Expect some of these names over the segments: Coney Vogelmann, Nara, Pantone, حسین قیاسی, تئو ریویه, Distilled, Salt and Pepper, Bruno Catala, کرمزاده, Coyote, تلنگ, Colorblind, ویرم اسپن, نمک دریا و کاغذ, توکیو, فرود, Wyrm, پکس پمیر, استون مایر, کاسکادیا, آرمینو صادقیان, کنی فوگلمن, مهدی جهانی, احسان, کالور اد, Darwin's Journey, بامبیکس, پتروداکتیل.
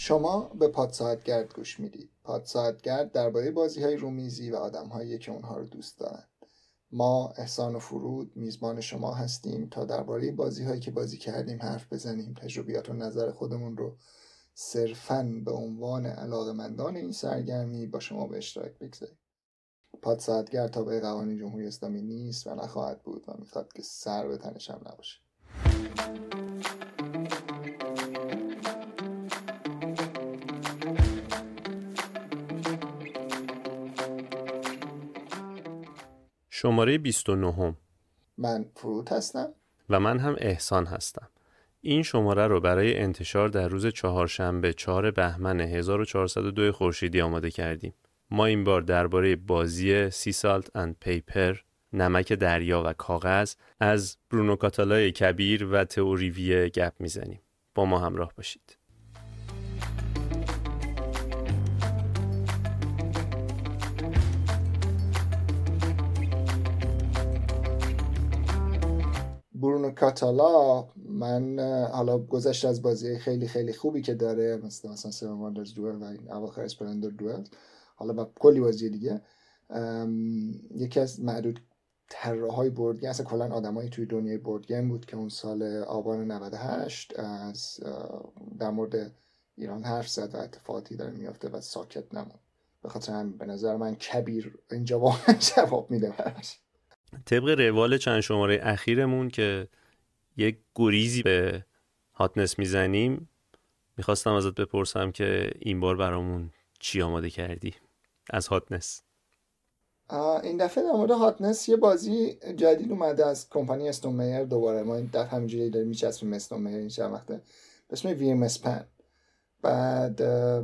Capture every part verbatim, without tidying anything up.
شما به پاد ساعتگرد گوش میدید. پاد ساعتگرد درباره بازی‌های رومیزی و آدم‌هایی که اونها رو دوست دارن. ما احسان و فرود میزبان شما هستیم تا درباره بازی‌هایی که بازی کردیم حرف بزنیم، تجربیات و نظر خودمون رو صرفاً به عنوان علاقه‌مندان این سرگرمی با شما به اشتراک بگذاریم. پاد ساعتگرد تابع قوانین جمهوری اسلامی نیست و نخواهد بود و میخواد که سر به تنش هم نباشه. شماره بیست و نه. من فرود هستم و من هم احسان هستم. این شماره رو برای انتشار در روز چهارشنبه چهار بهمن هزار و چهارصد و دو خورشیدی آماده کردیم. ما این بار درباره بازی سی سالت اند پیپر، نمک دریا و کاغذ از برونو کاتالای کبیر و تئو ریویه گپ میزنیم. با ما همراه باشید. برونو کاتالا، من حالا گذشت از بازی خیلی خیلی خوبی که داره، مثلا مثلا سون واندرز دوئل و این اواخر اسپلندر دوئل، حالا با کلی بازی دیگه، یکی از معدود طراحای بورد گیم، اصلا کلا آدمایی توی دنیای بورد گیم بود که اون سال آبان نود و هشت از در مورد ایران حرف زد و اتفاقاتی داره میفته و ساکت نموند. به خاطر هم به نظر من کبیر اینجا واقعا جواب میده براش. طبق روال چند شماره اخیرمون که یک گریزی به هاتنس میزنیم، میخواستم ازت بپرسم که این بار برامون چی آماده کردی از هاتنس؟ این دفعه در مورد هاتنس یه بازی جدید اومده از کمپانی استون مایر. دوباره ما این دفعه همینجوری داریم میچسبیم استون مایر این چند وقته، به اسم ویرم اسپن. بعد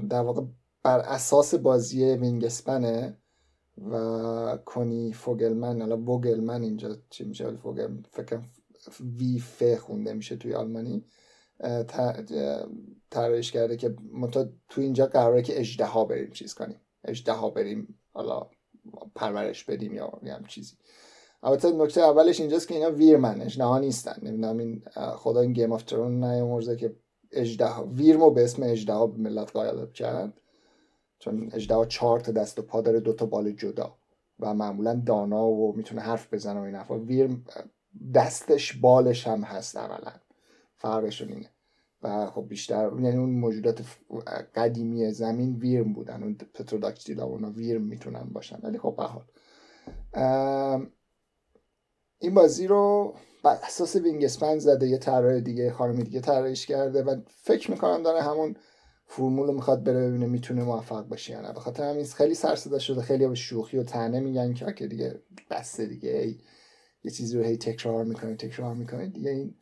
در واقع بر اساس بازی وینگ اسپنه و کنی فوگلمن، حالا بوگلمن اینجا چی میشه، فوگلمن فکر وی ف خونده میشه توی آلمانی، طراحیش کرده که منتها تو اینجا قراره که اژدها بریم چیز کنیم، اژدها بریم حالا پرورش بدیم یا هم چیزی. البته نکته اولش اینجاست که اینا ویرمن اژدها نیستن. نمیدونم این خدا این گیم آف ترون نیامرزه که اژدها ویرمو به اسم اژدها به ملت قایل کرد، چون اژدها چهار تا دست و پا داره، دو تا بال جدا و معمولا دانا و میتونه حرف بزنه و این حرفا. ویرم دستش بالش هم هست عملا، فرقشون اینه. و خب بیشتر یعنی اون موجودات قدیمی زمین ویرم بودن، اون پتروداکتیلا اونا ویرم میتونن باشن، ولی خب به حال این بازی رو بر اساس وینگ اسپن زده، یه طراح دیگه خانم دیگه طراحیش کرده و فکر میکنم داره همون فرمول میخواد بره ببینه میتونه موفق باشه یا نه. به خاطر همین خیلی سر صدا شده، خیلی به شوخی و طعنه میگن که آکه دیگه بس دیگه، یه چیزی رو هی تکرار میکنه تکرار میکنه دیگه. این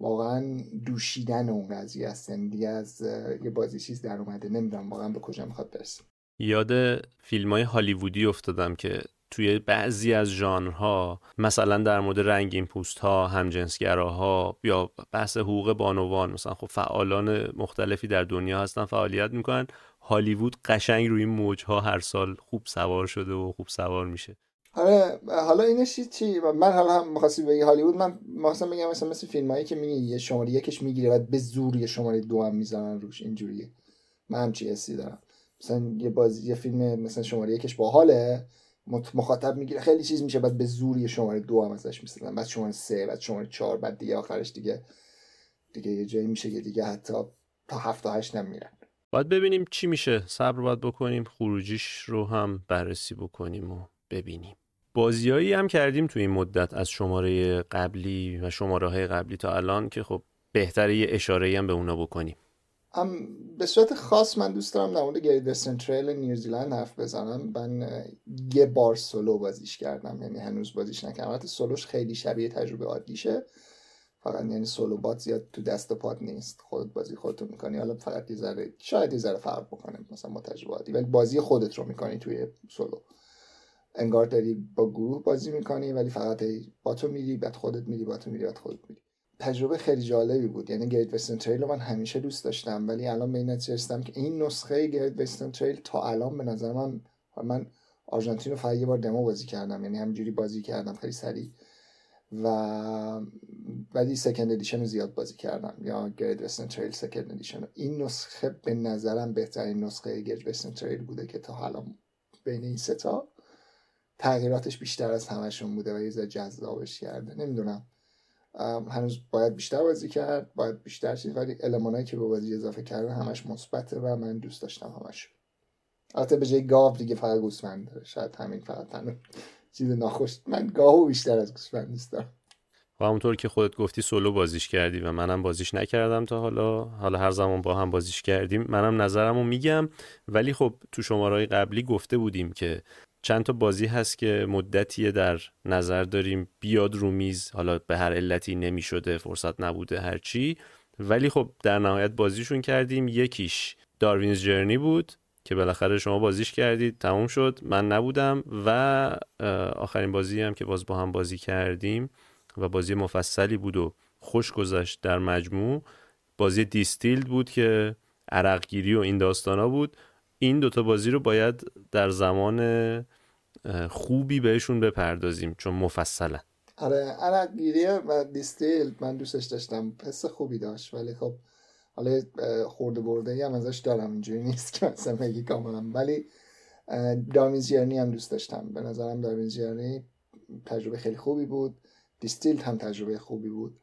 واقعا دوشیدن اون قضیه است دیگه، از یه بازی چیز در اومده. نمیدونم واقعا به کجا میخواد برسه. یاد فیلم‌های هالیوودی افتادم که توی بعضی از ژانرها، مثلا در مورد رنگین پوست‌ها، همجنسگراها یا بحث حقوق بانوان، مثلا خب فعالان مختلفی در دنیا هستن فعالیت میکنن، هالیوود قشنگ روی این موج‌ها هر سال خوب سوار شده و خوب سوار میشه. آره حالا اینش چی؟ من حالا هم می‌خواستم بگم هالیوود، من مثلا میگم مثلا مثل فیلمایی که میگی یه شماره یکش میگیره بعد به زور یه شماره دو هم میزنن روش، اینجوریه. من هم چی حسی دارم. مثلا یه بازی یه فیلم مثلا شماره یکش باحاله، مخاطب میگیره خیلی چیز میشه، بعد به زور یه شماره دو هم ازش میسازن، بعد شماره سه، بعد شماره چهار، بعد دیگه آخرش دیگه دیگه یه جایی میشه که دیگه حتی تا هفت تا هشت نمیرن. باید ببینیم چی میشه، صبر باید بکنیم، خروجیش رو هم بررسی بکنیم و ببینیم. بازیایی هم کردیم تو این مدت از شماره قبلی و شماره های قبلی تا الان که خب بهتره یه اشاره‌ای هم به اونا بکنیم. ام به صورت خاص من دوست دارم در مورد گریت وسترن تریل نیوزیلند حرف بزنم. من یه بار سولو بازیش کردم، یعنی هنوز بازیش نکردم. البته سولوش خیلی شبیه تجربه عادیشه، فقط یعنی سولو بات زیاد تو دست و پات نیست، خودت بازی خودت رو می‌کنی. حالا فقط یه ذره شاید یه ذره فرق بکنه مثلا با تجربه عادی، ولی بازی خودت رو می‌کنی توی سولو، انگار داری با گروه بازی می‌کنی ولی فقط باتو می‌ری، بعد خودت می‌ری، باتو می‌ری، بعد خودت می‌ری. تجربه خیلی جالبی بود. یعنی گریت وسترن تریل رو من همیشه دوست داشتم، ولی الان به این نتیجه رسیدم که این نسخه گریت وسترن تریل تا الان به نظر من، من آرژانتین رو فقط یه بار دمو بازی کردم، یعنی همینجوری بازی کردم خیلی سریع و ولی سکند ادیشن رو زیاد بازی کردم، یا گرید وسترن تریل سکند ادیشن. این نسخه به نظرم بهترین نسخه گرید وسترن تریل بوده که تا حالا بین این سه تا تغییراتش بیشتر از همشون بوده و یه ذره جذابش کرده. نمیدونم، هنوز باید بیشتر بازی کرد، باید بیشتر چیز، ولی المانایی که به بازی اضافه کردن همش مثبته و من دوست داشتم همش. البته به جای گاو دیگه فقط گوسفند داره، شاید همین فقط تنه چیز ناخوش. من گاو بیشتر از گوسفند دوست دارم. و همونطور که خودت گفتی سولو بازیش کردی و منم بازیش نکردم تا حالا، حالا هر زمان با هم بازیش کردیم منم نظرمو میگم. ولی خب تو شماره‌های قبلی گفته بودیم که چند تا بازی هست که مدتیه در نظر داریم بیاد رو میز، حالا به هر علتی نمیشده، فرصت نبوده، هر چی، ولی خب در نهایت بازیشون کردیم. یکیش داروینز جرنی بود که بالاخره شما بازیش کردید، تموم شد، من نبودم. و آخرین بازی هم که باز با هم بازی کردیم و بازی مفصلی بود و خوش گذشت در مجموع، بازی دیستیلد بود که عرقگیری و این داستانا بود. این دوتا بازی رو باید در زمان خوبی بهشون بپردازیم چون مفصلا. آره، عرقگیری و دیستیلد من دوستش داشتم، حس خوبی داشت، ولی خب حالا خورده برده‌ای هم ازش دارم، اینجوری نیست که مثلا بگی کاملا. ولی داروینز جرنی هم دوست داشتم، به نظرم داروینز جرنی تجربه خیلی خوبی بود، دیستیلد هم تجربه خوبی بود.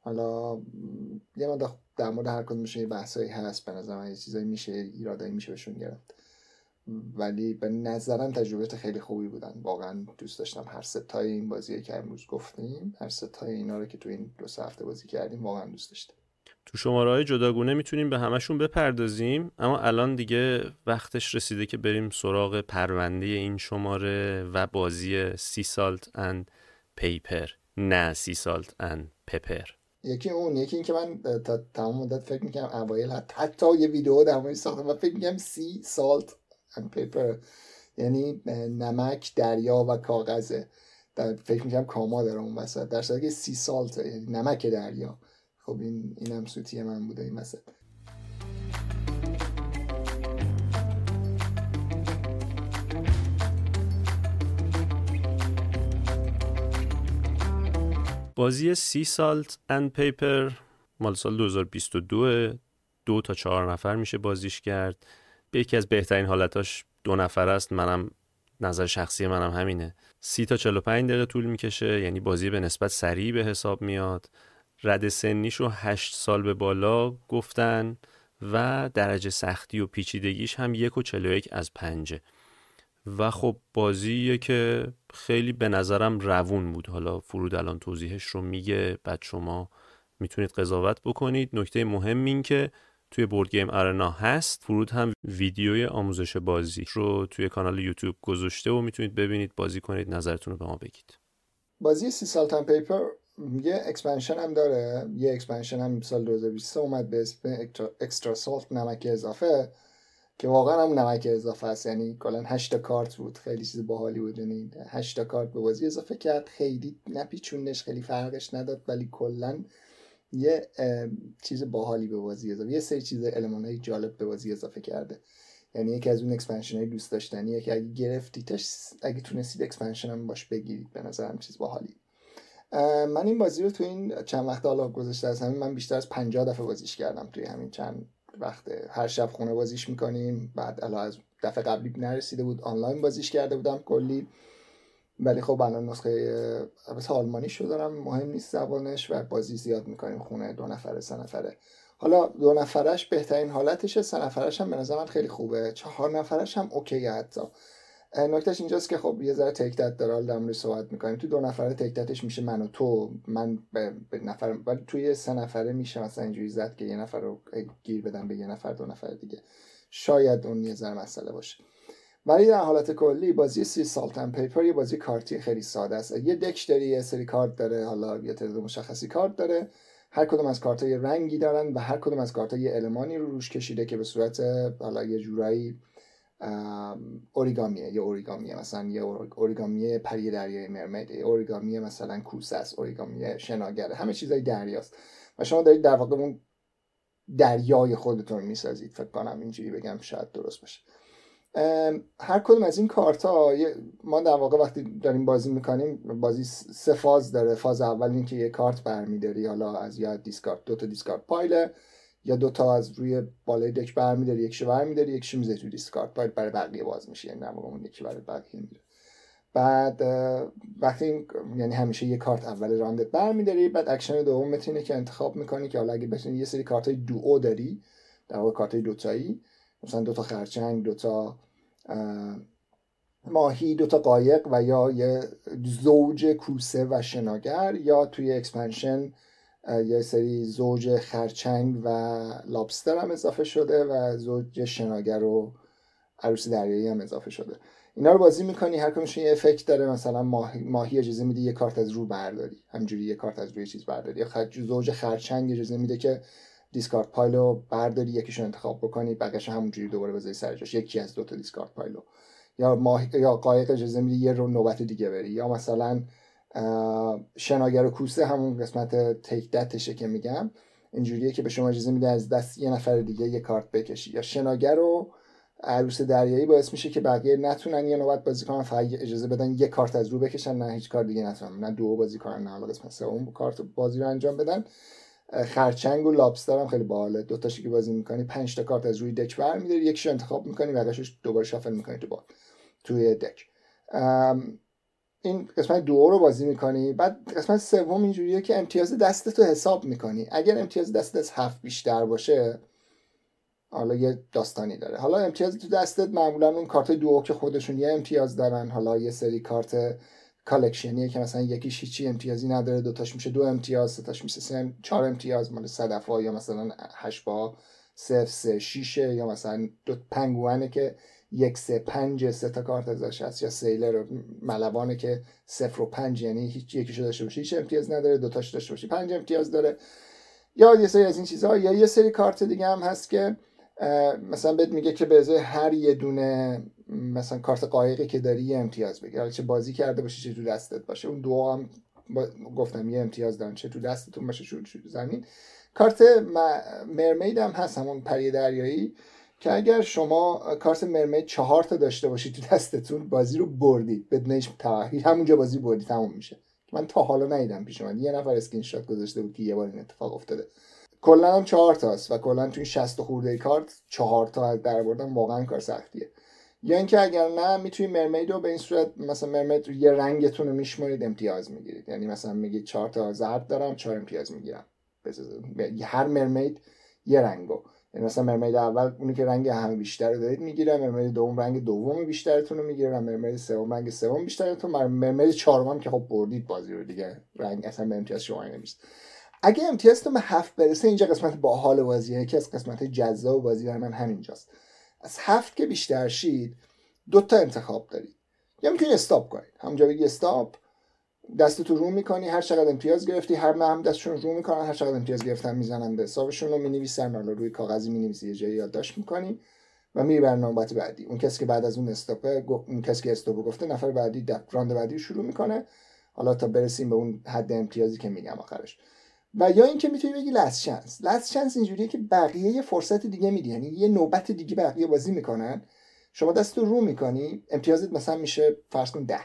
حالا یه من در مورد هر کدوم میشه یه بحثایی هست، به نظرم یه چیزایی میشه، ایرادایی میشه بهشون گرفت، ولی به نظرم تجربیات خیلی خوبی بودن. واقعا دوست داشتم هر سه تای این بازیه که امروز گفتیم، هر سه تای اینا رو که تو این دو سه هفته بازی کردیم واقعا دوست داشتم. تو شماره‌های جداگونه میتونیم به همشون بپردازیم، اما الان دیگه وقتش رسیده که بریم سراغ پرونده این شماره و بازی سی سالت اند پیپر. نه، سی سالت اند پپر. یکی اون، یکی این که من تا تمام مدت فکر میکنم، اوایل حتی یه ویدیو در موردش ساختم و فکر میکنم سی سالت اند پیپر یعنی نمک، دریا و کاغذه، در فکر میکنم کاما داره اون وسط، در صورتی که سی سالت یعنی نمک دریا. خب این اینم سوتی من بوده این وسط. بازی سی سالت اند پیپر مال سال دو هزار و بیست و دو، دو تا چهار نفر میشه بازیش کرد. به یکی از بهترین حالتاش دو نفر است، منم نظر شخصی منم همینه. سی تا چهل و پنج دقیقه طول میکشه، یعنی بازی به نسبت سریع به حساب میاد. رد سنیشو هشت سال به بالا گفتن و درجه سختی و پیچیدگیش هم یک و چهل و یک از پنجه. و خب بازیه که خیلی به نظرم روون بود. حالا فرود الان توضیحش رو میگه، بعد شما میتونید قضاوت بکنید. نکته مهم این که توی بورد گیم آرنا هست. فرود هم ویدیوی آموزش بازی رو توی کانال یوتیوب گذاشته و میتونید ببینید، بازی کنید، نظرتون رو به ما بگید. بازی سی سالت اند پیپر یه اکسپنشن هم داره، یه اکسپنشن هم سال دو هزار و بیست اومد به اسم اکسترا سالت، نمک اضافه، که واقعا هم نمک اضافه است. یعنی کلا هشت تا کارت بود، خیلی چیز باحالی بود. یعنی هشت تا کارت به بازی اضافه کرد، خیلی نپیچوندش، خیلی فرقش نداد، ولی کلا یه چیز باحالی به بازی اضافه، یه سری چیز المانای جالب به بازی اضافه کرده. یعنی یکی از اون اکسپنشن‌های دوست داشتنیه که اگه گرفتیدش، اگه تونستید اکسپنشن هم باش بگیرید، به نظرم چیز باحالی. من این بازی رو تو این چند وقت حالا گذشته از همین، من بیشتر از پنجاه دفعه بازیش کردم توی همین چند وقت. هر شب خونه بازیش میکنیم، بعد علاوه از دفعه قبلی نرسیده بود، آنلاین بازیش کرده بودم کلی. ولی خب الان نسخه بس آلمانی شو دارم، مهم نیست زبانش، و بازی زیاد میکنیم خونه، دو نفره سه نفره. حالا دو نفرش بهترین حالتشه، سه نفرش هم به نظر من خیلی خوبه، چهار نفرش هم اوکیه. حتی نکتهش اینجاست که خب یه ذره تکتت داره، حالا داریم صحبت میکنیم. تو دو نفره تکتتش میشه من و تو، من به نفر، ولی توی سه نفره میشه مثلا اینجوری زد که یه نفر رو گیر بدم به یه نفر، دو نفر دیگه، شاید اون یه ذره مسئله باشه. ولی در حالت کلی بازی سی سالت اند پیپر یه بازی کارتی خیلی ساده است. یه دک داری، یه سری کارت داره، حالا یه تعداد مشخصی کارت داره، هر کدوم از کارت‌ها یه رنگی دارن و هر کدوم از کارت‌ها یه المانی رو روش کشیده که به صورت حالا یه جورایی اوریگامیه. یه اوریگامیه مثلا، یه اوریگامیه پری دریای مرمید، یه اوریگامیه مثلا کوسه است، اوریگامیه شناگره، همه چیزای دریاست و شما دارید در واقع اون دریای خودتون میسازید. فکر کنم اینجوری بگم شاید درست باشه. هر کدوم از این کارت‌ها ما در واقع وقتی داریم بازی میکنیم، بازی سه فاز داره. فاز اول این که یه کارت برمیداری، حالا از یا دیسکارد، دو تا دیسکارد پایل یا دو تا از روی بالای دک برمیداری، یکشو برمیداری، یکشو میذاری تو دیسکارد پایل برای بقیه باز میشه، یعنی در واقع اون یکی برای بقیه میره. بعد وقتی یعنی همیشه یه کارت اول راندت برمیداری، بعد اکشن دومت اینه که انتخاب میکنی که حالا اگه بتونی یه سری کارت‌های دوئو داری، در واقع کارت‌های دو تایی، مثلا دو تا خرچنگ، دو تا ماهی، دو تا قایق و یا یه زوج کوسه و شناگر، یا توی اکسپنشن یه سری زوج خرچنگ و لابستر هم اضافه شده و زوج شناگر و عروس دریایی هم اضافه شده. اینا رو بازی میکنی، هر کدومشون یه افکت داره. مثلا ماهی, ماهی اجازه میده یه کارت از رو برداری، همجوری یه کارت از روی چیز برداری. زوج خرچنگ اجازه میده که دیسکارد پایلو برداری، یکیشو انتخاب بکنی، بقیه‌شو همونجوری دوباره بذاری سر جاش، یکی از دو تا دیسکارد پایلو. یا ماه یا قایق اجازه میده یه رو نوبت دیگه بری. یا مثلا شناگر و کوسه همون قسمت تیک دتشه که میگم، اینجوریه که به شما اجازه میده از دست یه نفر دیگه یه کارت بکشی. یا شناگر و عروس دریایی باعث میشه که بقیه نتونن یه نوبت بازی کنن، فقط اجازه بدن یه کارت از رو بکشن، نه هیچ کار دیگه نتونن، نه دو بازی کنن نه حالا قسمت سوم کارت بازی رو انجام بدن. خرچنگ و لابستر هم خیلی باحاله، دو تاشی که بازی میکنی پنج تا کارت از روی دک برمی‌داری، یکیشو انتخاب میکنی و بقیه‌شو دوباره شافل میکنی تو باد توی دک. این قسمت دو رو بازی میکنی. بعد قسمت سوم اینجوریه که امتیاز دستت رو حساب میکنی. اگر امتیاز دستت از هفت بیشتر باشه، حالا یه داستانی داره. حالا امتیاز تو دستت معمولا اون کارت دو که خودشون یه امتیاز دارن، حالا یه سری کارت کالکشنیه که مثلا یکیش هیچی امتیازی نداره، دوتاش میشه دو امتیاز، ستاش میشه سه، چهار امتیاز مال صدفا، یا مثلا هشبا صفر سه شیشه، یا مثلا دو پنگوانه که یک سه پنج سه تا کارت ازش هست، یا سیلر ملوانه که صفر و پنج، یعنی هیچ یکیشو داشته باشی هیچ امتیاز نداره، دوتاش داشته باشی پنج امتیاز داره، یا یه سری از این چیزها. یا یه سری کارت دیگه هم هست که مثلا بهت میگه که به ازای هر یه دونه مثلا کارت قایقی که داری یه امتیاز بگیر، حالا چه بازی کرده باشی چه تو دستت باشه. اون دو هم با... گفتم یه امتیاز دارن، چه تو دستتون باشه چه تو زمین. کارت م... مرمید هم هست، همون پری دریایی، که اگر شما کارت مرمید چهار تا داشته باشی تو دستتون، بازی رو بردید، بدنش توهی همونجا بازی بردید، تموم میشه. من تا حالا ندیدم پیش من یه نفر اسکرین شات گذاشته بود که یه بار این اتفاق افتاده. کلا هم چهار تاست و کلا تو این شصت خورده کارت چهار تا درآوردن واقعا کار سختیه. یا اینکه اگر نه میتونی مرمید رو به این صورت، مثلا مرمید رو یه رنگتون رو میشمارید امتیاز میگیرید، یعنی مثلا میگید چهار تا زرد دارم چهار امتیاز میگیرم، هر مرمید یه رنگو، یعنی مثلا مرمید اول اونی که رنگ هم بیشتر رو دارید میگیره، مرمید دوم رنگ دوم بیشترتون رو میگیره، مرمید سوم رنگ سوم بیشترتون، مرمید چهارم هم که خب بردید بازی رو دیگه، رنگ اصلا به امتیاز شما نمیشه. اگه امتیاز تو به هفت برسه، اینجا قسمت باحال بازیه، یکی از قسمت‌های جذاب بازی برای من همینجاست. از هفت که بیشتر شید دو تا انتخاب دارید، یا میتونید استاپ کنید، همونجا بگی استاپ، دستتو رو میکنی، هر چقدر امتیاز گرفتی، هر مهم دستشون رو میکنن، هر چقدر امتیاز گرفتن میزنن به حسابشون، رو مینویسن، حالا روی کاغذی مینویسی، یه جایی یادداشت میکنی و میری برنامه نوبت بعدی. اون کسی که بعد از اون استاپه، اون کسی که استاپ گفته، نفر بعدی دپ راند بعدی شروع میکنه، حالا تا برسیم به اون حد امتیازی که میگم آخرش. و یا اینکه میتونی بگی لاست شانس. لاست شانس اینجوریه که بقیه یه فرصت دیگه میدی، یعنی یه نوبت دیگه بقیه بازی میکنن، شما دست رو میکنی، امتیازت مثلا میشه فرض کن ده،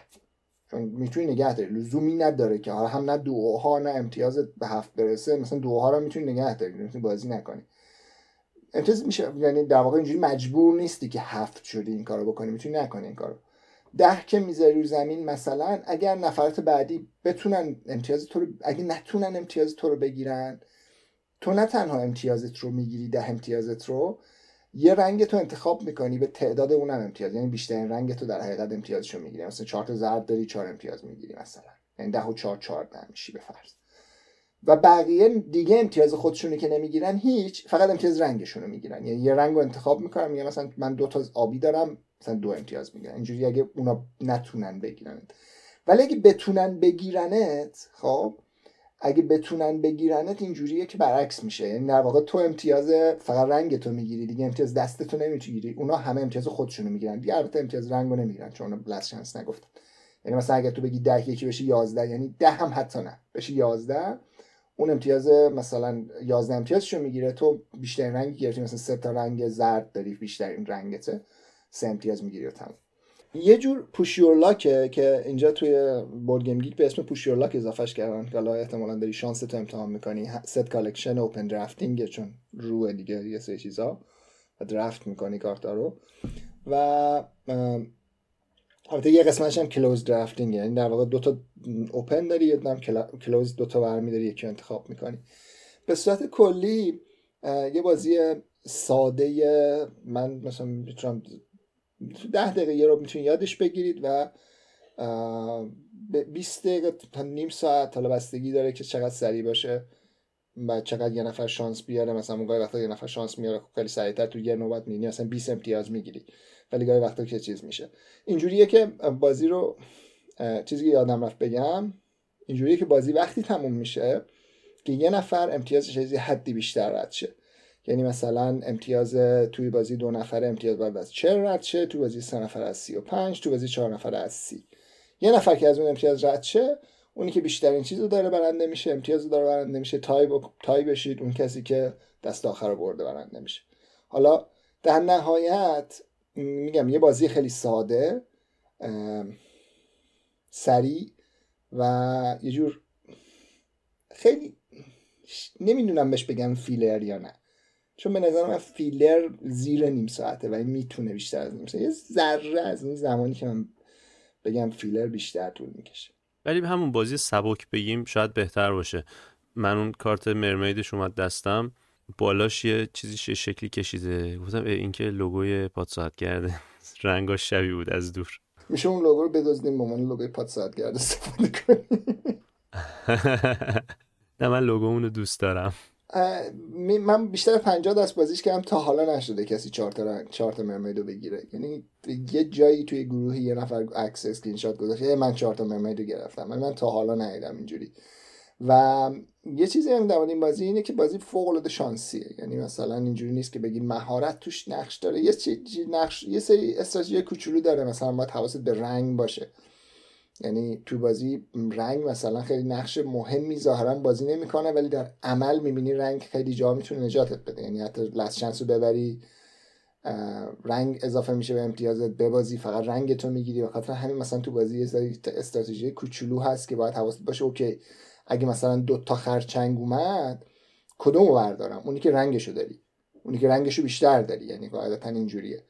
چون میتونی نگه داری، لزومی نداره که حالا هم نه دوها نه امتیازت به هفت برسه، مثلا دوها رو میتونی نگه داری، میتونی بازی نکنی، امتیاز میشه، یعنی در واقع اینجوری مجبور نیستی که هفت شدی این کارو بکنی، میتونی نکنی این کارو. ده که میذاری رو زمین، مثلا اگر نفرات بعدی بتونن امتیاز تو رو، اگه نتونن امتیاز تو رو بگیرن، تو نه تنها امتیازت رو میگیری، ده امتیازت رو، یه رنگ تو انتخاب میکنی به تعداد اونم امتیاز، یعنی بیشترین رنگ تو در حقیقت امتیازشو میگیری. مثلا چهار تا زرد داری چهار امتیاز میگیری، مثلا یعنی ده و چهار چهارده میشی به فرض. و بقیه دیگه امتیاز خودشونو که نمیگیرن هیچ، فقط امتیاز رنگشونو میگیرن، یعنی یه رنگو انتخاب میکنم، میگم مثلا من دو تا آبی دارم، مثلا دو امتیاز میگیرن. اینجوری اگه اونا نتونن بگیرنت، ولی اگه بتونن بگیرنت، خب اگه بتونن بگیرنت اینجوریه که برعکس میشه، یعنی در واقع تو امتیاز فقط رنگ تو میگیری دیگه، امتیاز دستتو نمیگیری، اونا همه امتیاز خودشونو میگیرن دیگه، البته امتیاز رنگو نمیگیرن چون اونا بلس شانس نگفتن. یعنی مثلا اگه تو بگی ده یکی بشه یازده، یعنی ده هم حتی نه بشه یازده، اون امتیاز مثلا یازده امتیازشو میگیره، تو بیشتر رنگ گرفتی، مثلا سه تا رنگ زرد داری بیشتر این رنگته، سه امتیاز میگیری و تمام. یه جور پوش یور لاکه که اینجا توی بورد گیم گیک به اسم پوش یور لاک اضافهش کردن که حالا احتمالاً داری شانس تو امتحان میکنی، ست کالکشن اوپن درافتینگ چون روه دیگه یه سری چیزا و درافت میکنی کارتا رو و البته یه قسمتش هم کلوز درافتینگ، یعنی در واقع دو تا اوپن داری یه دونم کلوز دو تا برمی داری یکی انتخاب میکنی. به صورت کلی یه بازی ساده، من مثلا میتونم ده دقیقه یه رو میتونید یادش بگیرید و بیست دقیقه تا نیم ساعت، حالا بستگی داره که چقدر سریع باشه و چقدر یه نفر شانس بیاره. مثلا اون گاهی وقتا یه نفر شانس میاره خیلی سریعتر تو یه نوبت می‌بینی مثلا بیست امتیاز میگیری، ولی گاهی وقتا که چیز میشه اینجوریه که بازی رو چیزی که یادم رفت بگم اینجوریه که بازی وقتی تموم میشه که یه نفر امتیازش از حدی بیشتر رد شه، یعنی مثلا امتیاز توی بازی دو نفره امتیاز باید از چهل رد شه، توی بازی سه نفره از سی و پنج، توی بازی چهار نفره از سی. یه نفر که از اون امتیاز رد شه اونی که بیشترین چیزو داره برنده میشه، امتیازو داره برنده میشه، تای ب... تای بشید اون کسی که دست آخر رو برده برنده میشه. حالا در نهایت میگم یه بازی خیلی ساده سریع و یه جور خیلی نمیدونم بهش بگم فیلر یا نه، چون به نظر من فیلر زیر نیم ساعته و میتونه بیشتر از نیم ساعته، یه ذره از اون زمانی که من بگم فیلر بیشتر طول میکشه. ولی همون بازی سبک بگیم شاید بهتر باشه. من اون کارت مرمیدش اومد دستم، بالاش یه چیزی شکلی کشیده، گفتم این که لوگوی پاد ساعتگرد رنگاش شبیه بود از دور. میشه اون لوگو رو بدزدیم به عنوان لوگوی پاد ساعتگرد استفاده کنیم؟ نه من لوگومون رو دوست دارم. من بیشتر پنجاه دست بازیش کردم تا حالا نشده کسی چهار تا چهار تا مرمیدو بگیره، یعنی یه جایی توی گروه یه نفر عکس اسکرین شات گذاشت من چهار تا مرمیدو گرفتم، من من تا حالا ندیدم اینجوری. و یه چیزی هم در مورد این بازی اینه که بازی فوق العاده شانسیه، یعنی مثلا اینجوری نیست که بگی مهارت توش نقش داره، یه چیزی نقش یه سری استراتژی کوچولو داره، مثلا باید حواست به رنگ باشه، یعنی تو بازی رنگ مثلا خیلی نقش مهمی ظاهرا بازی نمیکنه ولی در عمل میبینی رنگ خیلی جا میتونه نجاتت بده، یعنی حتی لست شانس رو ببری رنگ اضافه میشه به امتیازت، به بازی فقط رنگ تو میگیری. بخاطر همین مثلا تو بازی یه سری استراتژی کوچولو هست که باید حواست باشه اوکی اگه مثلا دو تا خرچنگ اومد کدومو بردارم، اونی که رنگشو داری، اونی که رنگشو بیشتر داری، یعنی قاعدتا اینجوریه.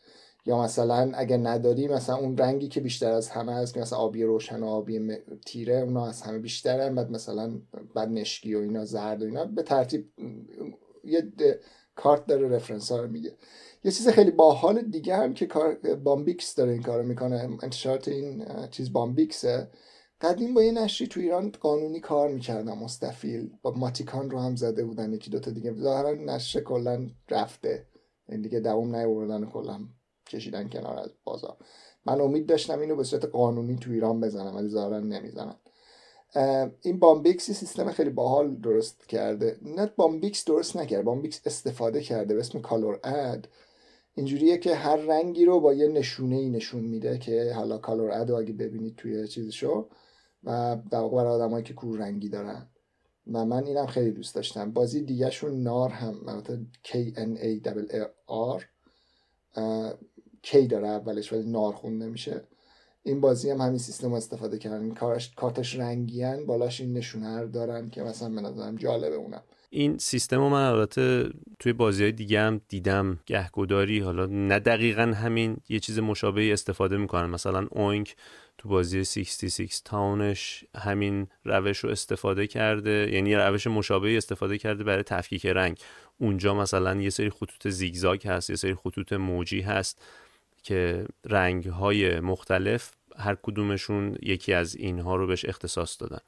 یا مثلا اگه نداری مثلا اون رنگی که بیشتر از همه هست که مثلا آبی روشن و آبی تیره اونا از همه بیشترن، بعد مثلا بعد نشکی و اینا زرد و اینا به ترتیب یه کارت داره رفرنس ها رو میگه. یه چیز خیلی باحال دیگه هم که کار بامبیکس داره این کارو میکنه، انتشارات این چیز بامبیکسه. قدیم با یه نشری تو ایران قانونی کار میکردم مستفیل با ماتیکان رو هم زده بودن یکی دو تا دیگه، ظاهرا نشر کلا رفته این دیگه دوام نیاوردن کلا کشیدن کنار از بازار. من امید داشتم اینو به صورت قانونی تو ایران بزنم ولی ظاهرا نمیزنن. این بامبیکس سیستم خیلی باحال درست کرده، نه بامبیکس درست نکرده، بامبیکس استفاده کرده به اسم کالور اد. اینجوریه که هر رنگی رو با یه نشونه‌ای نشون میده که حالا کالور اد رو اگه ببینید توی چیزشو و در واقع برای آدمایی که کور رنگی دارن و من اینم خیلی دوست داشتم. بازی دیگه شون نار هم البته کی ان ای آر آر کی داره اولش ولی نار خونده میشه. این بازی هم همین سیستم استفاده کردن، کارش کارتش رنگیان بالاش این نشونه رو دارن که مثلا به نظرم جالبه اونم. این سیستم رو من البته توی بازی‌های دیگه هم دیدم، گهگداری حالا نه دقیقاً همین یه چیز مشابهی استفاده میکنن، مثلا اونک تو بازی شصت و شش تاونش همین روش رو استفاده کرده، یعنی روش مشابهی استفاده کرده برای تفکیک رنگ. اونجا مثلا یه سری خطوط زیگزاگ هست، یه سری خطوط موجی هست که رنگ‌های مختلف هر کدومشون یکی از اینها رو بهش اختصاص دادن.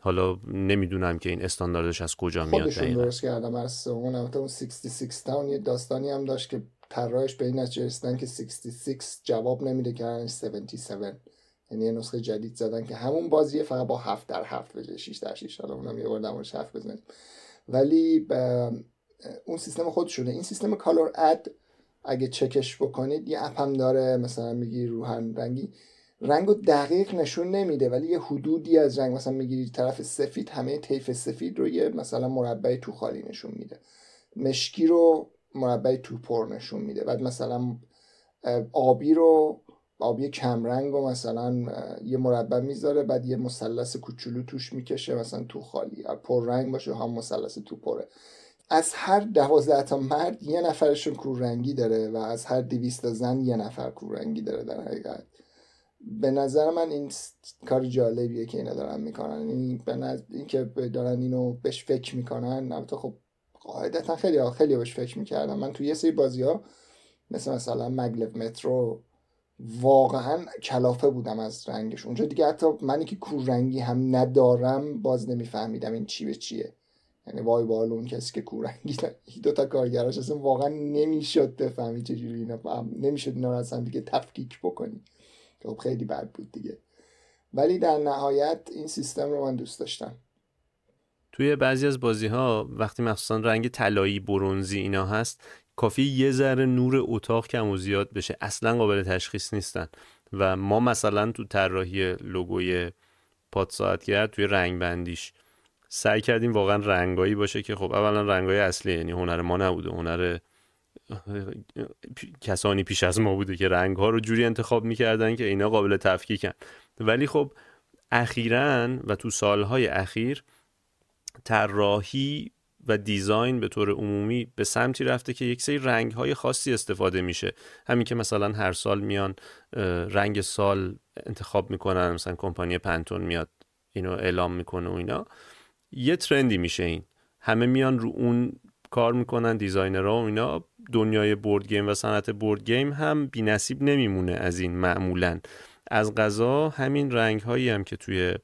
حالا نمیدونم که این استانداردش از کجا میاد دقیقاً. خودشون درست کردم از اون البته اون شصت و شش تاون یه داستانی هم داشت که طراحش به این نتیجه رسیدن که شصت و شش جواب نمیده که هفتاد و هفت، یعنی یه نسخه جدید زدن که همون بازیه فقط با هفت در هفت بجای شش در شش. حالا اونم یه بار دمش حرف بزنیم ولی با اون سیستم خودشونه. این سیستم کالر اد اگه چکش بکنید یه اپ هم داره، مثلا میگی روحن رنگی رنگو دقیق نشون نمیده ولی یه حدودی از رنگ مثلا میگیری طرف سفید همه طیف سفید رو یه مثلا مربع تو خالی نشون میده، مشکی رو مربع تو پر نشون میده، بعد مثلا آبی رو، آبی کمرنگ رو مثلا یه مربع میذاره، بعد یه مثلث کوچولو توش میکشه، مثلا تو خالی پر رنگ باشه هم مثلث تو پره. از هر دوازده تا مرد یه نفرشون کوررنگی داره و از هر دویست تا زن یه نفر کوررنگی داره در حقیقت. به نظر من این کار جالبیه که اینا دارن میکنن، این به نظر این که دارن اینو بهش فکر میکنن. البته خب قاعدتا خیلی خیلی بهش فکر میکردم. من تو یه سری بازی‌ها مثل مثلا مگلب مترو واقعا کلافه بودم از رنگش. اونجا دیگه حتی منی که کوررنگی هم ندارم باز نمیفهمیدم این چی به چیه. یعنی وای بالا اون کسی که کورنگی داره، دو تا کارگراش اصلا واقعا نمیشد بفهمی چجوری اینا، نمیشد اینا رو اصلا دیگه تفکیک بکنی. خب خیلی بد بود دیگه. ولی در نهایت این سیستم رو من دوست داشتم. توی بعضی از بازی‌ها وقتی مخصوصا رنگ طلایی، برنزی اینا هست، کافی یه ذره نور اتاق کم و زیاد بشه اصلا قابل تشخیص نیستن. و ما مثلا تو طراحی لوگوی پاد ساعتگرد توی رنگ بندیش سعی کردیم واقعا رنگایی باشه که خب اولا رنگای اصلی، یعنی هنر ما نبوده، هنر کسانی پیش از ما بوده که رنگ‌ها رو جوری انتخاب می‌کردن که اینا قابل تفکیکن. ولی خب اخیراً و تو سال‌های اخیر طراحی و دیزاین به طور عمومی به سمتی رفته که یک سری رنگ‌های خاصی استفاده میشه. همین که مثلا هر سال میان رنگ سال انتخاب میکنن، مثلا کمپانی پنتون میاد اینو اعلام میکنه و اینا یه ترندی میشه، این همه میان رو اون کار میکنن، دیزاینرها و اینا. دنیای بورد گیم و صنعت بورد گیم هم بی‌نصیب نمیمونه از این معمولاً. از قضا همین رنگ‌هایی هم که توی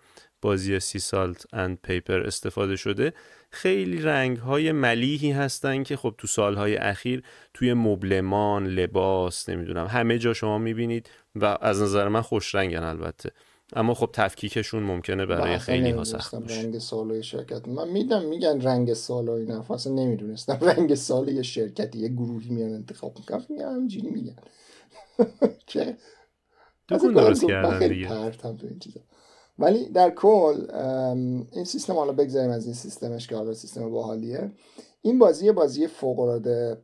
بازی سی سالت اند پیپر استفاده شده خیلی رنگ‌های ملیحی هستن که خب تو سال‌های اخیر توی مبلمان، لباس، نمیدونم همه جا شما میبینید و از نظر من خوش رنگن البته، اما خب تفکیکشون ممکنه برای خیلی ها سخت باشه. رنگ سالوی شرکت من میدم میگن رنگ سالوی نه، اصلا نمیدونستم رنگ سالوی شرکتی یه گروهی میان انتخاب میکنن، همینجوری میگن که دکون درست کردن دیگه. ولی در کل این سیستم، حالا بگذاریم از این سیستمش که حالا سیستم باحالیه، این بازی بازی فوق العاده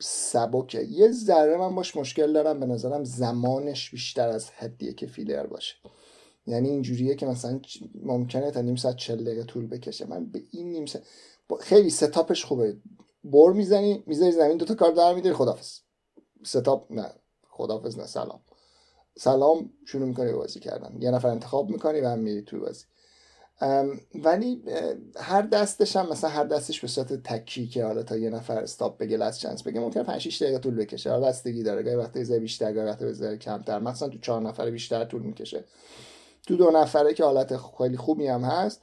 سبکه. یه ذره من باش مشکل دارم، به نظرم زمانش بیشتر از حدیه که فیلر باشه. یعنی اینجوریه که مثلا ممکنه تا نیم ساعت چهل دقیقه طول بکشه. من به این نیم ساعت خیلی ستاپش خوبه، بر میزنی میذاری زمین، دوتا کار در میداری، خدافظ ستاپ، نه خدافظ نه سلام سلام، شروع میکنی بازی کردن، یه نفر انتخاب میکنی و هم میری توی بازی. ولی هر دستش هم مثلا هر دستش به صورت تکی که حالا تا یه نفر استاپ بگه، لاست چانس بگه، ممکنه پنج شش دقیقه طول بکشه. حالا بستگی داره، گاهی وقتا یه بیشتر، گاهی وقتا یه کمتر. مثلا تو چهار نفره بیشتر طول میکشه، تو دو نفره که حالت خیلی خوبی هم هست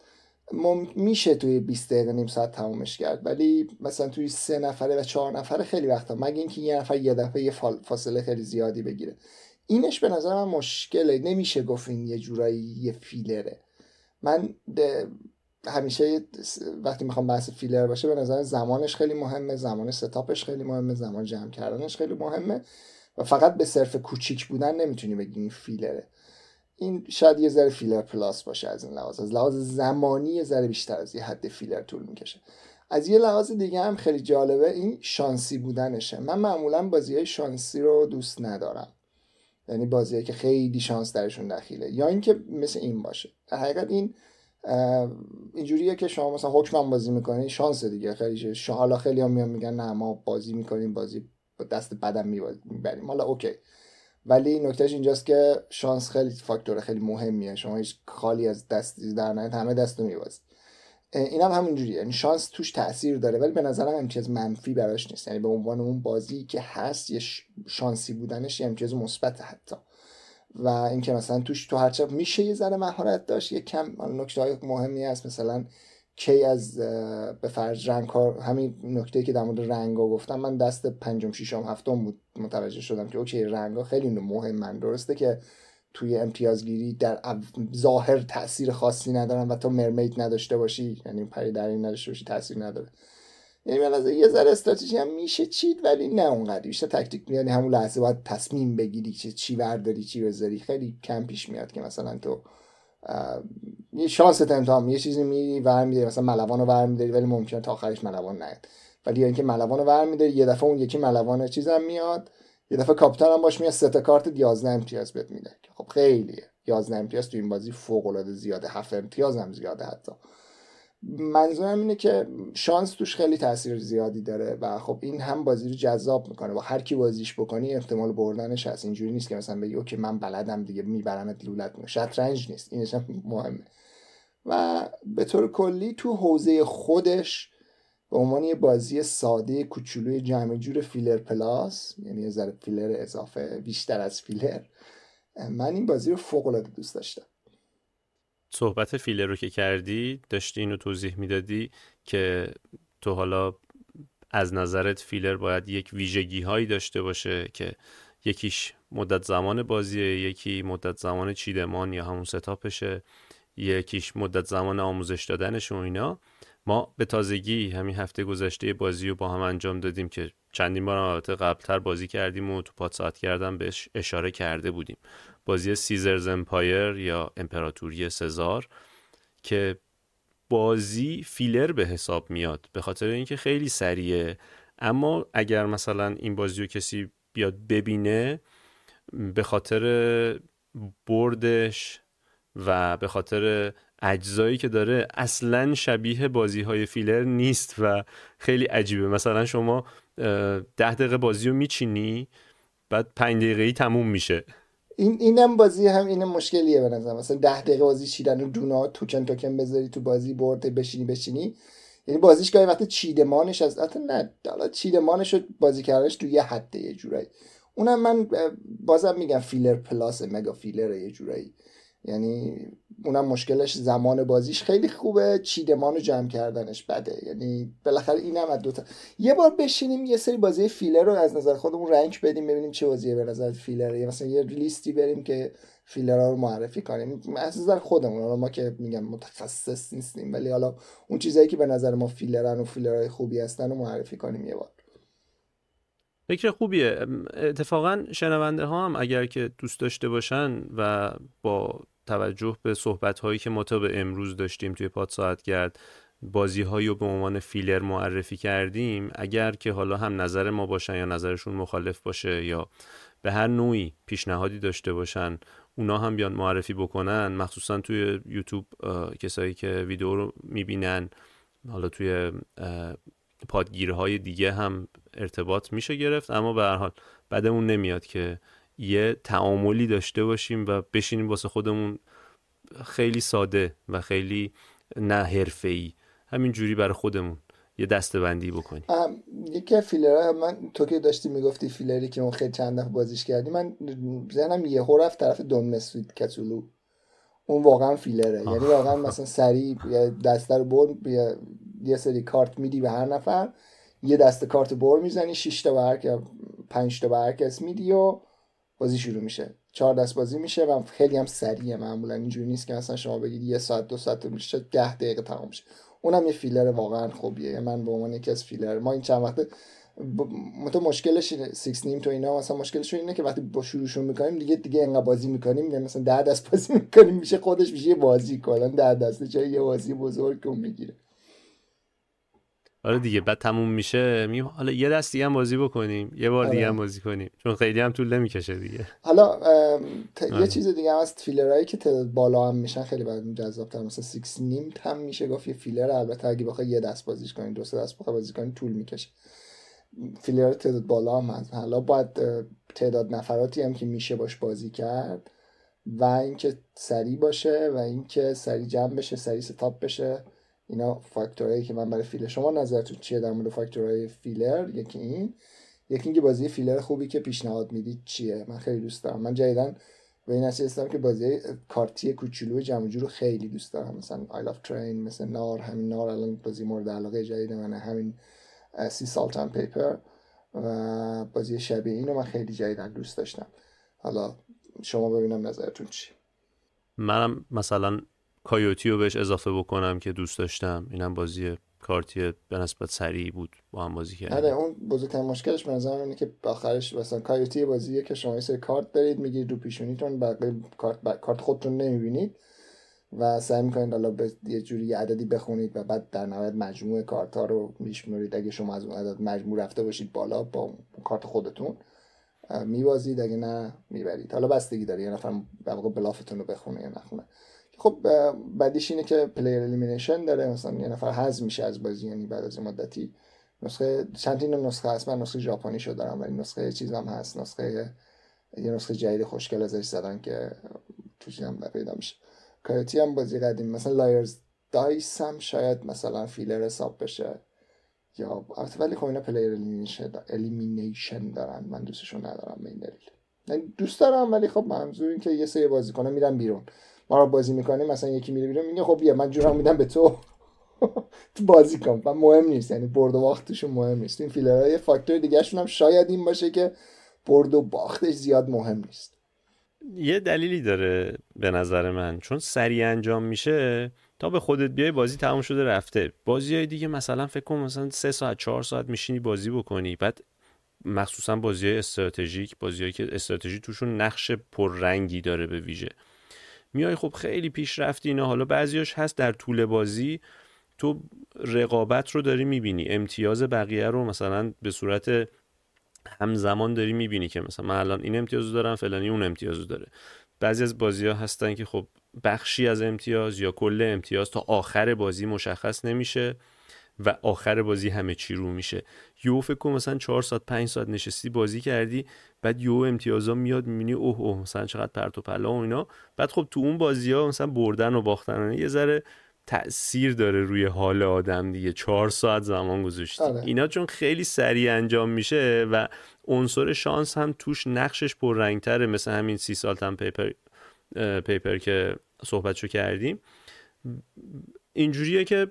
مم... میشه توی بیست دقیقه نیم ساعت تمومش کرد. ولی مثلا توی سه نفره و چهار نفره خیلی وقتا، مگه اینکه یه نفر یه دفعه یه فاصله خیلی زیادی بگیره، اینش به نظر من مشکله. نمیشه گفت این یه جورایی یه فیلره. من همیشه وقتی میخوام بحث فیلر باشه به نظر زمانش خیلی مهمه، زمان ستاپش خیلی مهمه، زمان جمع کردنش خیلی مهمه و فقط به صرف کوچیک بودن نمیتونی بگی این فیلره. این شاید یه ذره فیلر پلاس باشه از این لحاظ، از لحاظ زمانی یه ذره بیشتر از یه حد فیلر طول میکشه. از یه لحاظ دیگه هم خیلی جالبه این شانسی بودنشه. من معمولا بازی‌های شانسی رو دوست ندارم، یعنی بازیه که خیلی شانس درشون دخیله، یا اینکه مثل این باشه. در حقیقت این اینجوریه که شما مثلا حکمم بازی میکنین، شانس دیگه خیلی شما. حالا خیلی هم میان میگن نه ما بازی میکنیم، بازی با دست بدم میبریم، حالا اوکی. ولی نکتهش اینجاست که شانس خیلی فاکتور خیلی مهمیه. شما هیچ خالی از دست در نهایت همه دستو میبازید. اینم هم همینجوریه، یعنی شانس توش تاثیر داره ولی به نظرم هم چیز منفی براش نیست. یعنی به عنوان اون بازی که هست یه شانسی بودنش یه چیز مثبت حتی، و اینکه مثلا توش تو هر چپ میشه یه ذره مهارت داشت یه کم. نکته‌های مهمی هست مثلا کی از به فرض رنگ ها، همین نکته که در مورد رنگا گفتم، من دست پنجم ششم هفتم بود متوجه شدم که اوکی رنگا خیلی مهمن. درسته که توی امتیازگیری در ظاهر تأثیر خاصی ندارن و تو مرمید نداشته باشی، یعنی پری دریا نداشته باشی تأثیر نداره، یعنی مثلا یه ذره استراتژی هم میشه چید ولی نه اونقدر. بیشتر تاکتیک، یعنی همون لحظه باید تصمیم بگیری چه چی برداری چی بذاری. خیلی کم پیش میاد که مثلا تو یه شانس امتحان یه چیزی میری برمی‌داری، مثلا ملوانو برمی‌داری ولی ممکنه تا آخرش ملوان نیاد، ولی اینکه ملوانو برمی‌داری یه دفعه اون یکی ملوان چیزام میاد یه دفعه کاپیتان هم باش میاد سه تا کارت یازده امتیاز بهت میده. خب خیلیه، یازده امتیاز تو این بازی فوق العاده زیاده، هفت امتیاز هم زیاده حتی. منظورم اینه که شانس توش خیلی تاثیر زیادی داره و خب این هم بازی رو جذاب میکنه و هر کی بازیش بکنی احتمال بردنش هست. اینجوری نیست که مثلا بگی اوکی من بلدم دیگه میبرمت لولت میشه. شطرنج نیست، اینش هم مهمه. و به طور کلی تو حوزه خودش به عنوان یه بازی ساده کوچولوی جمع جور فیلر پلاس، یعنی یه ذره فیلر اضافه، بیشتر از فیلر، من این بازی رو فوق العاده دوست داشتم. صحبت فیلر رو که کردی، داشتی اینو توضیح میدادی که تو حالا از نظرت فیلر باید یک ویژگی هایی داشته باشه که یکیش مدت زمان بازیه، یکی مدت زمان چیدمان یا همون ستاپشه، یکیش مدت زمان آموزش دادنش و اینا. ما به تازگی همین هفته گذشته بازی رو با هم انجام دادیم که چندین بار البته قبلتر بازی کردیم و تو پاد ساعتگردم بهش اشاره کرده بودیم. بازی سیزرز امپایر یا امپراتوری سزار که بازی فیلر به حساب میاد به خاطر اینکه خیلی سریعه، اما اگر مثلا این بازی رو کسی بیاد ببینه به خاطر بردش و به خاطر اجزایی که داره اصلاً شبیه بازی‌های فیلر نیست و خیلی عجیبه. مثلا شما ده دقیقه بازی رو میچینی بعد پنج دقیقه‌ای تموم میشه. این اینم بازی هم اینم مشکلیه به نظر. مثلا ده دقیقه بازی چیدن و دونه توکن توکن بذاری تو بازی برده بشینی بشینی یعنی بازیش گاهی وقت چیدمانش از حتی نه حالا چیدمانش و بازی کردنش تو یه حد یه جورایی. اونم من بازم میگم فیلر پلاس مگا فیلر یه جورایی، یعنی اونم مشکلش زمان بازیش خیلی خوبه، چیدمانو جمع کردنش بده. یعنی بالاخره اینم از دو تا یه بار بشینیم یه سری بازی فیلر رو از نظر خودمون رنگ بدیم ببینیم چه بازیه به نظر فیلره، مثلا یه لیستی بریم که فیلرها رو معرفی کنیم از نظر خودمون. حالا ما که میگم متخصص نیستیم ولی حالا اون چیزایی که به نظر ما فیلرن و فیلرهای خوبی هستن رو معرفی کنیم یه بار. فکر خوبیه. اتفاقا شنونده ها هم اگر که دوست داشته باشن و با توجه به صحبت‌هایی که ما تا به امروز داشتیم توی پاد ساعتگرد بازی‌هایی رو به عنوان فیلر معرفی کردیم، اگر که حالا هم نظر ما باشن یا نظرشون مخالف باشه یا به هر نوعی پیشنهادی داشته باشن اونا هم بیان معرفی بکنن، مخصوصا توی یوتیوب کسایی که ویدیو رو می‌بینن، حالا توی پادگیرهای دیگه هم ارتباط میشه گرفت. اما به هر حال بدمون نمیاد که یه تعاملی داشته باشیم و بشینیم واسه خودمون خیلی ساده و خیلی نه حرفه‌ای همینجوری برای خودمون یه دسته‌بندی بکنیم. یکی فیلرها من تو که داشتی میگفتی فیلری که اون خیلی چند دفعه بازیش کردی، من ذهنم یه هو رفت طرف دومنسوید کتولو. اون واقعا فیلره آه. یعنی واقعا مثلا سریع دسته رو برد یه سری کارت میدی به هر نفر، یه دسته کارت بر میزنی، شش تا به هر کی پنج تا به هر کس میدی و بازی شروع میشه. چهار دست بازی میشه و خیلی هم سریعه، معمولا اینجوری نیست که مثلا شما بگید یه ساعت دو ساعت میشه ده دقیقه تمام میشه. اونم یه فیلر واقعا خوبیه. من به عنوان یکی از فیلر ما این چند وقته ب... متو مشکلش شش نیم تو اینا مثلا مشکلش اینه که وقتی با شروعشون میکنیم دیگه دیگه انقدر بازی میکنیم مثلا ده دست بازی میکنیم میشه خودش میشه یه بازی کلا ده دسته چه یه بازی بزرگ که میگیره. آره دیگه بعد تموم میشه میگم حالا یه دست دیگه هم بازی بکنیم، یه بار دیگه هم بازی کنیم، چون خیلی هم طول نمیکشه دیگه. حالا ت... یه چیز دیگه هم هست فیلرایی که تعداد بالا هم میشن خیلی برام جذاب‌تر، مثلا شش نیم هم میشه گفت یه فیلر، البته اگه بخوای یه دست بازیش کنی دو سه دست بخوای بازی کنی طول میکشه. فیلر تعداد بالا هم هست. حالا باید تعداد نفراتی هم که میشه باش بازی کرد و اینکه سری باشه و اینکه سری جمع بشه، سری ستاپ بشه. اینا فاکتورایی که من برای فیلر. شما نظرتون چیه در مورد فاکتورهای فیلر؟ یکی این، یکی اینکه بازی فیلر خوبی که پیشنهاد میدید چیه؟ من خیلی دوست دارم. من جدیدن به این نتیجه رسیدم که بازی کارتی کوچولو جمع جور رو خیلی دوست دارم، مثلا آی لاف ترین، مثلا نار، همین نار الان بازی مورد علاقه جدید منه، همین سی سالت اند پیپر و بازی شبیه اینو من خیلی جدیدن دوست داشتم. حالا شما ببینم نظرتون چی. منم مثلا کایوتی رو بهش اضافه بکنم که دوست داشتم. اینم بازی کارتی به نسبت سریع بود با هم بازی کردیم. آره اون بزرگترین مشکلش به نظر من اینه که آخرش مثلا کایوتی بازیه که شما یه سری کارت دارید میگیرید رو پیشونیتون، بقیه کارت با... کارت خودتون نمیبینید و سعی میکنید حالا به یه جوری عددی بخونید و بعد در نهایت مجموع کارت‌ها رو میشمرید. اگه شما از اون عدد مجموع رفته باشید بالا با کارت خودتون میبازید، اگه نه میبرید. حالا بستگی داره یه نفر در واقع بلافتون رو بخونه یا نخونه. خب بعدیش اینه که پلیر الیمینیشن داره، مثلا یه نفر حذف میشه از بازی، یعنی بعد از مدتی. نسخه چند تا نسخه هست، من نسخه ژاپنی شو دارم ولی نسخه چیزام هست، نسخه یه نسخه جدید خوشگل ازش زدن که تو چیزام پیدا میشه. کایوتی هم بازی قدیم، مثلا لایرز دایس هم شاید مثلا فیلر حساب بشه یا البته، ولی خب اینا پلیر الیمینیشن دارن، من دوستشون ندارم به این دلیل. من دوست دارم ولی خب منظور این که یه سری بازیکن میرن بیرون، ما رو بازی میکنیم، مثلا یکی میره بیرون میگه خب بیا من جورم میدم به تو تو بازی کن و مهم نیست، یعنی برد و باختشون مهم نیست. این فیلرهای فاکتور دیگه شون هم شاید این باشه که برد و باختش زیاد مهم نیست. یه دلیلی داره به نظر من، چون سریع انجام میشه تا به خودت بیای بازی تموم شده رفته. بازیای دیگه مثلا فکر کن مثلا سه ساعت چهار ساعت میشینی بازی بکنی، بعد مخصوصا بازیای استراتژیک، بازیایی که استراتژی توشون نقش پررنگی داره به ویژه، میای خب خیلی پیشرفتی اینا. حالا بعضیاش هست در طول بازی تو رقابت رو داری میبینی، امتیاز بقیه رو مثلا به صورت همزمان داری میبینی که مثلا من الان این امتیازو دارم، فلانی اون امتیازو داره. بعضی از بازی‌ها هستن که خب بخشی از امتیاز یا کل امتیاز تا آخر بازی مشخص نمیشه و آخر بازی همه چی رو میشه. یو فکر کن مثلا چهار ساعت پنج ساعت نشستی بازی کردی، بعد یو امتیازا میاد میبینی اوه اوه مثلا چقدر پرت و پلا و اینا. بعد خب تو اون بازی‌ها مثلا بردن و باختن یه ذره تأثیر داره روی حال آدم دیگه. چهار ساعت زمان گذاشتی اینا، چون خیلی سریع انجام میشه و عنصر شانس هم توش نقشش پررنگ‌تره، مثل همین سی سالت هم پیپر پیپر که صحبتشو کردیم. اینجوریه که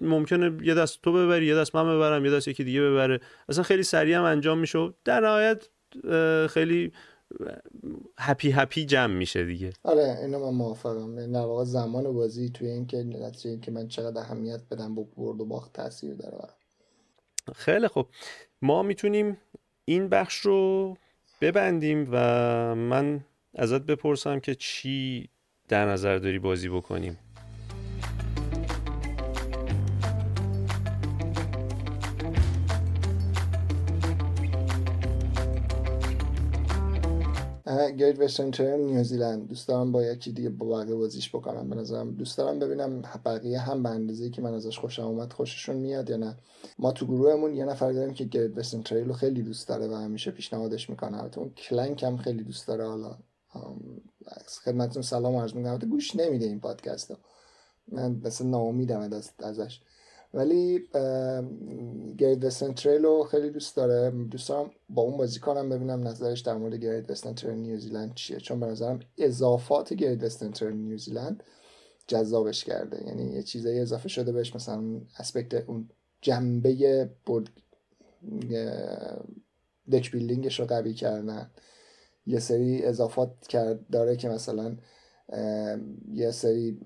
ممکنه یه دست تو ببری، یه دست من ببرم، یه دست یکی دیگه ببره، اصلا خیلی سریع هم انجام میشه، در نهایت خیلی هپی هپی جمع میشه دیگه. آره اینو من موافقم. در واقع زمان بازی توی این که نتیجه این که من چقدر اهمیت بدم به برد و باخت تاثیر داره. خیلی خب ما میتونیم این بخش رو ببندیم و من ازت بپرسم که چی در نظر داری بازی بکنیم. Great Western Trail نیوزیلند دوست دارم با یکی دیگه با بقیه بازیش بکنم. به نظرم دوست دارم ببینم بقیه هم به اندازه‌ای که من ازش خوشم اومد خوششون میاد یا نه. ما تو گروهمون یه نفر داریم که Great Western Trail رو خیلی دوست داره و همیشه پیشنهادش میکنه، البته اون کلنک هم خیلی دوست داره. حالا خدمتتون سلام عرض میکنم، البته گوش نمیده این پادکستو، من مثلا ناامیدم ازش، ولی گرید وسترن تریل رو خیلی دوست داره. دوستم با اون بازی کنم ببینم نظرش در مورد گرید وسترن تریل نیوزیلند چیه، چون به نظرم اضافات گرید وسترن تریل نیوزیلند جذابش کرده، یعنی یه چیزایی اضافه شده بهش، مثلا اسپکت اون جنبه بود دک بیلدینگش رو قوی کردن، یه سری اضافات داره که مثلا یه سری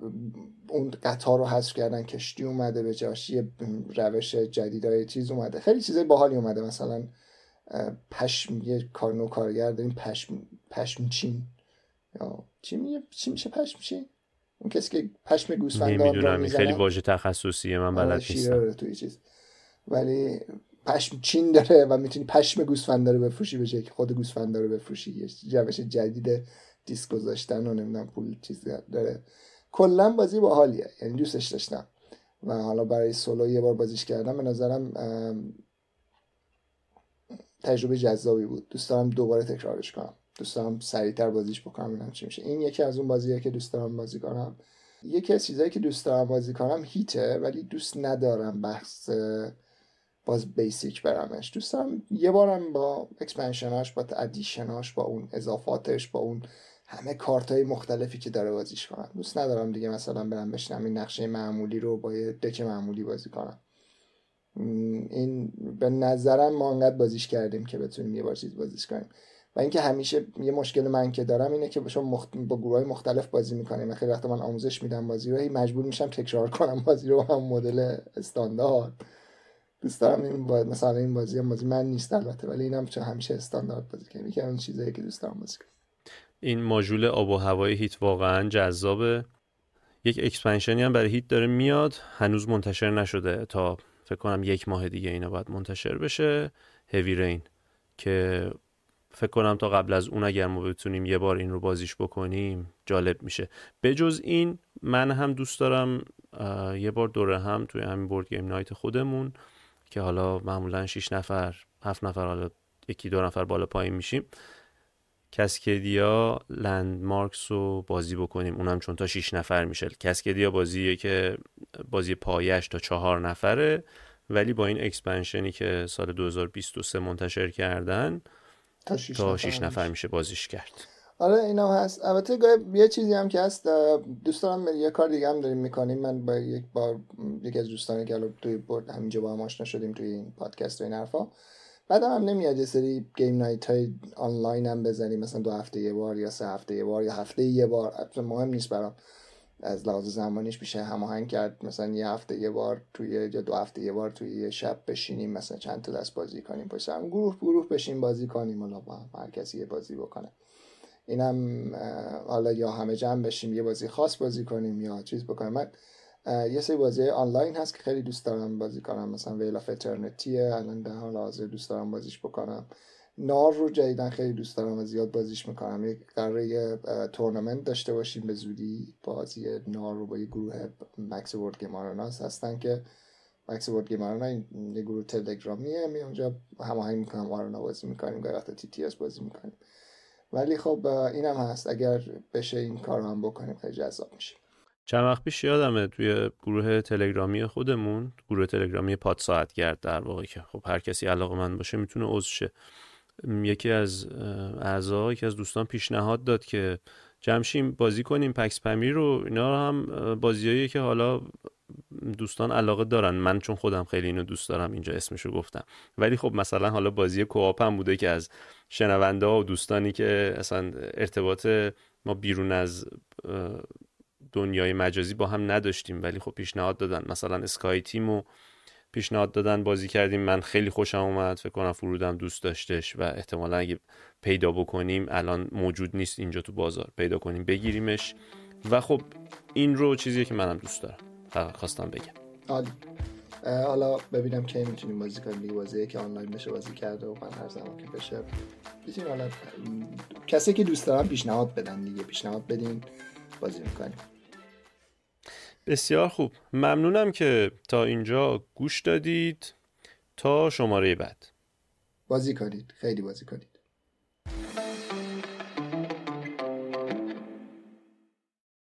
اون قطار رو حذف کردن، کشتی اومده به جاش، یه روش جدیدای چیز اومده، خیلی چیزای باحالی اومده. مثلا پشم، یه کارنو کارگر داریم پشم پشم چین یا چی میگه، چی میشه پشم چین؟ اون کسی که پشم گوسفندان رو می‌زنه، نمی‌دونم خیلی واژه تخصصیه من بلد نیستم تو این چیز، ولی پشم چین داره و میتونی پشم گوسفندا رو بفروشی، بشه که خود گوسفندا رو بفروشی، یه روش جدید دیسک گذاشتن و نمیدونم پول چیز داره. کلا بازی باحالیه، یعنی دوستش داشتم و حالا برای سولو یه بار بازیش کردم، به نظرم تجربه جذابی بود. دوست دارم دوباره تکرارش کنم، دوست دارم سریعتر بازیش بکنم ببینم چی میشه. این یکی از اون بازیه که دوست دارم بازی کنم. یکی از چیزایی که دوست دارم بازی کنم هیته، ولی دوست ندارم بحث باز بیسیک برامش. دوست دارم یه بارم با اکسپنشناش، با ادیشناش، با اون اضافاتش، با اون همه کارت‌های مختلفی که داره بازیش کنم. دوست ندارم دیگه مثلا برم بشنم این نقشه معمولی رو با یه دک معمولی بازی کنم. این به نظرم ما انقدر بازیش کردیم که بتونیم یه بار چیز بازیش کنیم. و اینکه همیشه یه مشکل من که دارم اینه که چون مخت... با گروهای مختلف بازی می‌کنیم، خیلی وقت من آموزش میدم بازی رو، مجبور میشم تکرار کنم بازی رو هم مدل استاندارد. دوست دارم این باید مثلا این بازی هم بازی من نیست البته، ولی اینم هم چون همیشه استاندارد بازی کنم، یکی اون چیزایی که دوست دارم بازی کنم. این ماژول آب و هوای هیت واقعا جذابه. یک اکسپنشنی هم برای هیت داره میاد، هنوز منتشر نشده، تا فکر کنم یک ماه دیگه اینا باید منتشر بشه. هیوی رین که فکر کنم تا قبل از اون اگر ما بتونیم یه بار این رو بازیش بکنیم جالب میشه. بجز این من هم دوست دارم یه بار دوره هم توی همین بورد گیم نایت خودمون که حالا معمولا شش نفر هفت نفر، حالا یکی دو نفر بالا پایین میشیم، کاسکادیا لندمارکس رو بازی بکنیم. اونم چون تا شش نفر میشه. کاسکادیا بازیه که بازی پایش تا چهار نفره، ولی با این اکسپنشنی که سال دو هزار و بیست و سه منتشر کردن تا شش نفر, نفر میشه بازیش کرد. آره اینم هست. البته یه چیزی هم که هست، دوستانم یه کار دیگه هم داریم میکنیم. من با یک بار یکی از دوستانی که الان توی بورد همینجا با هم آشنا شدیم توی این پادکست و این حرفا، بعدم هم نمیاد یه سری گیم نایت های آنلاین هم بزنیم، مثلا دو هفته یه بار یا سه هفته یه بار یا هفته یه بار، اصلا مهم نیست برام از لحاظ زمانیش، میشه هماهنگ کرد مثلا یه هفته یه بار توی یا دو هفته یه بار توی یه شب بشینیم، مثلا چند تا دست بازی کنیم، پس هم گروه گروه بشین بازی کنیم، اونها با هر کسی یه بازی بکنه. اینم حالا یا همه جمع بشیم یه بازی خاص بازی کنیم یا چیز بکنیم. من یه سری بازی آنلاین هست که خیلی دوست دارم بازی کنم، مثلا ویل آف اترنیتی الان در حال حاضر دوست دارم بازیش بکنم. نار رو جدیدن خیلی دوست دارم و زیاد بازیش میکنم. یک قراره تورنمنت داشته باشیم به زودی بازی نار رو با یه گروه مکس وورد گیماراناس هستن که مکس وورد گیمارانا یه گروه تلگرامیه، می اونجا هماهنگ میکنم، آرانا بازی میکنیم، گاهی وقتا تی تی اس بازی میکنیم. ولی خب اینم هست، اگر بشه این کارو هم بکنیم خیلی جذاب میشه. چند وقت پیش یادمه توی گروه تلگرامی خودمون، گروه تلگرامی پاد ساعتگرد در واقع، که خب هر کسی علاقه‌مند باشه میتونه عضو شه، یکی از اعضا یکی از دوستان پیشنهاد داد که جمع شیم بازی کنیم پکس پمیر رو. اینا هم بازیایی که حالا دوستان علاقه دارن، من چون خودم خیلی اینو دوست دارم اینجا اسمشو گفتم. ولی خب مثلا حالا بازی کوآپ هم بوده که از شنونده ها و دوستانی که اصلا ارتباط ما بیرون از دنیای مجازی با هم نداشتیم، ولی خب پیشنهاد دادن، مثلا اسکای تیمو پیشنهاد دادن بازی کردیم، من خیلی خوشم اومد، فکر کنم فرودم دوست داشتش و احتمالا اگه پیدا بکنیم، الان موجود نیست اینجا تو بازار، پیدا کنیم بگیریمش. و خب این رو چیزیه که منم دوست دارم، خواستم بگم. عالی. حالا ببینم که میتونیم بازی کنیم دیگه، بازیه که آنلاین بشه بازی کرده و من هر زمان که بشه میتونیم. حالا کسی که دوست دارم پیشنهاد بدن دیگه، پیشنهاد بدین بازی میکنیم. بسیار خوب، ممنونم که تا اینجا گوش دادید. تا شماره بعد بازی کنید، خیلی بازی کنید.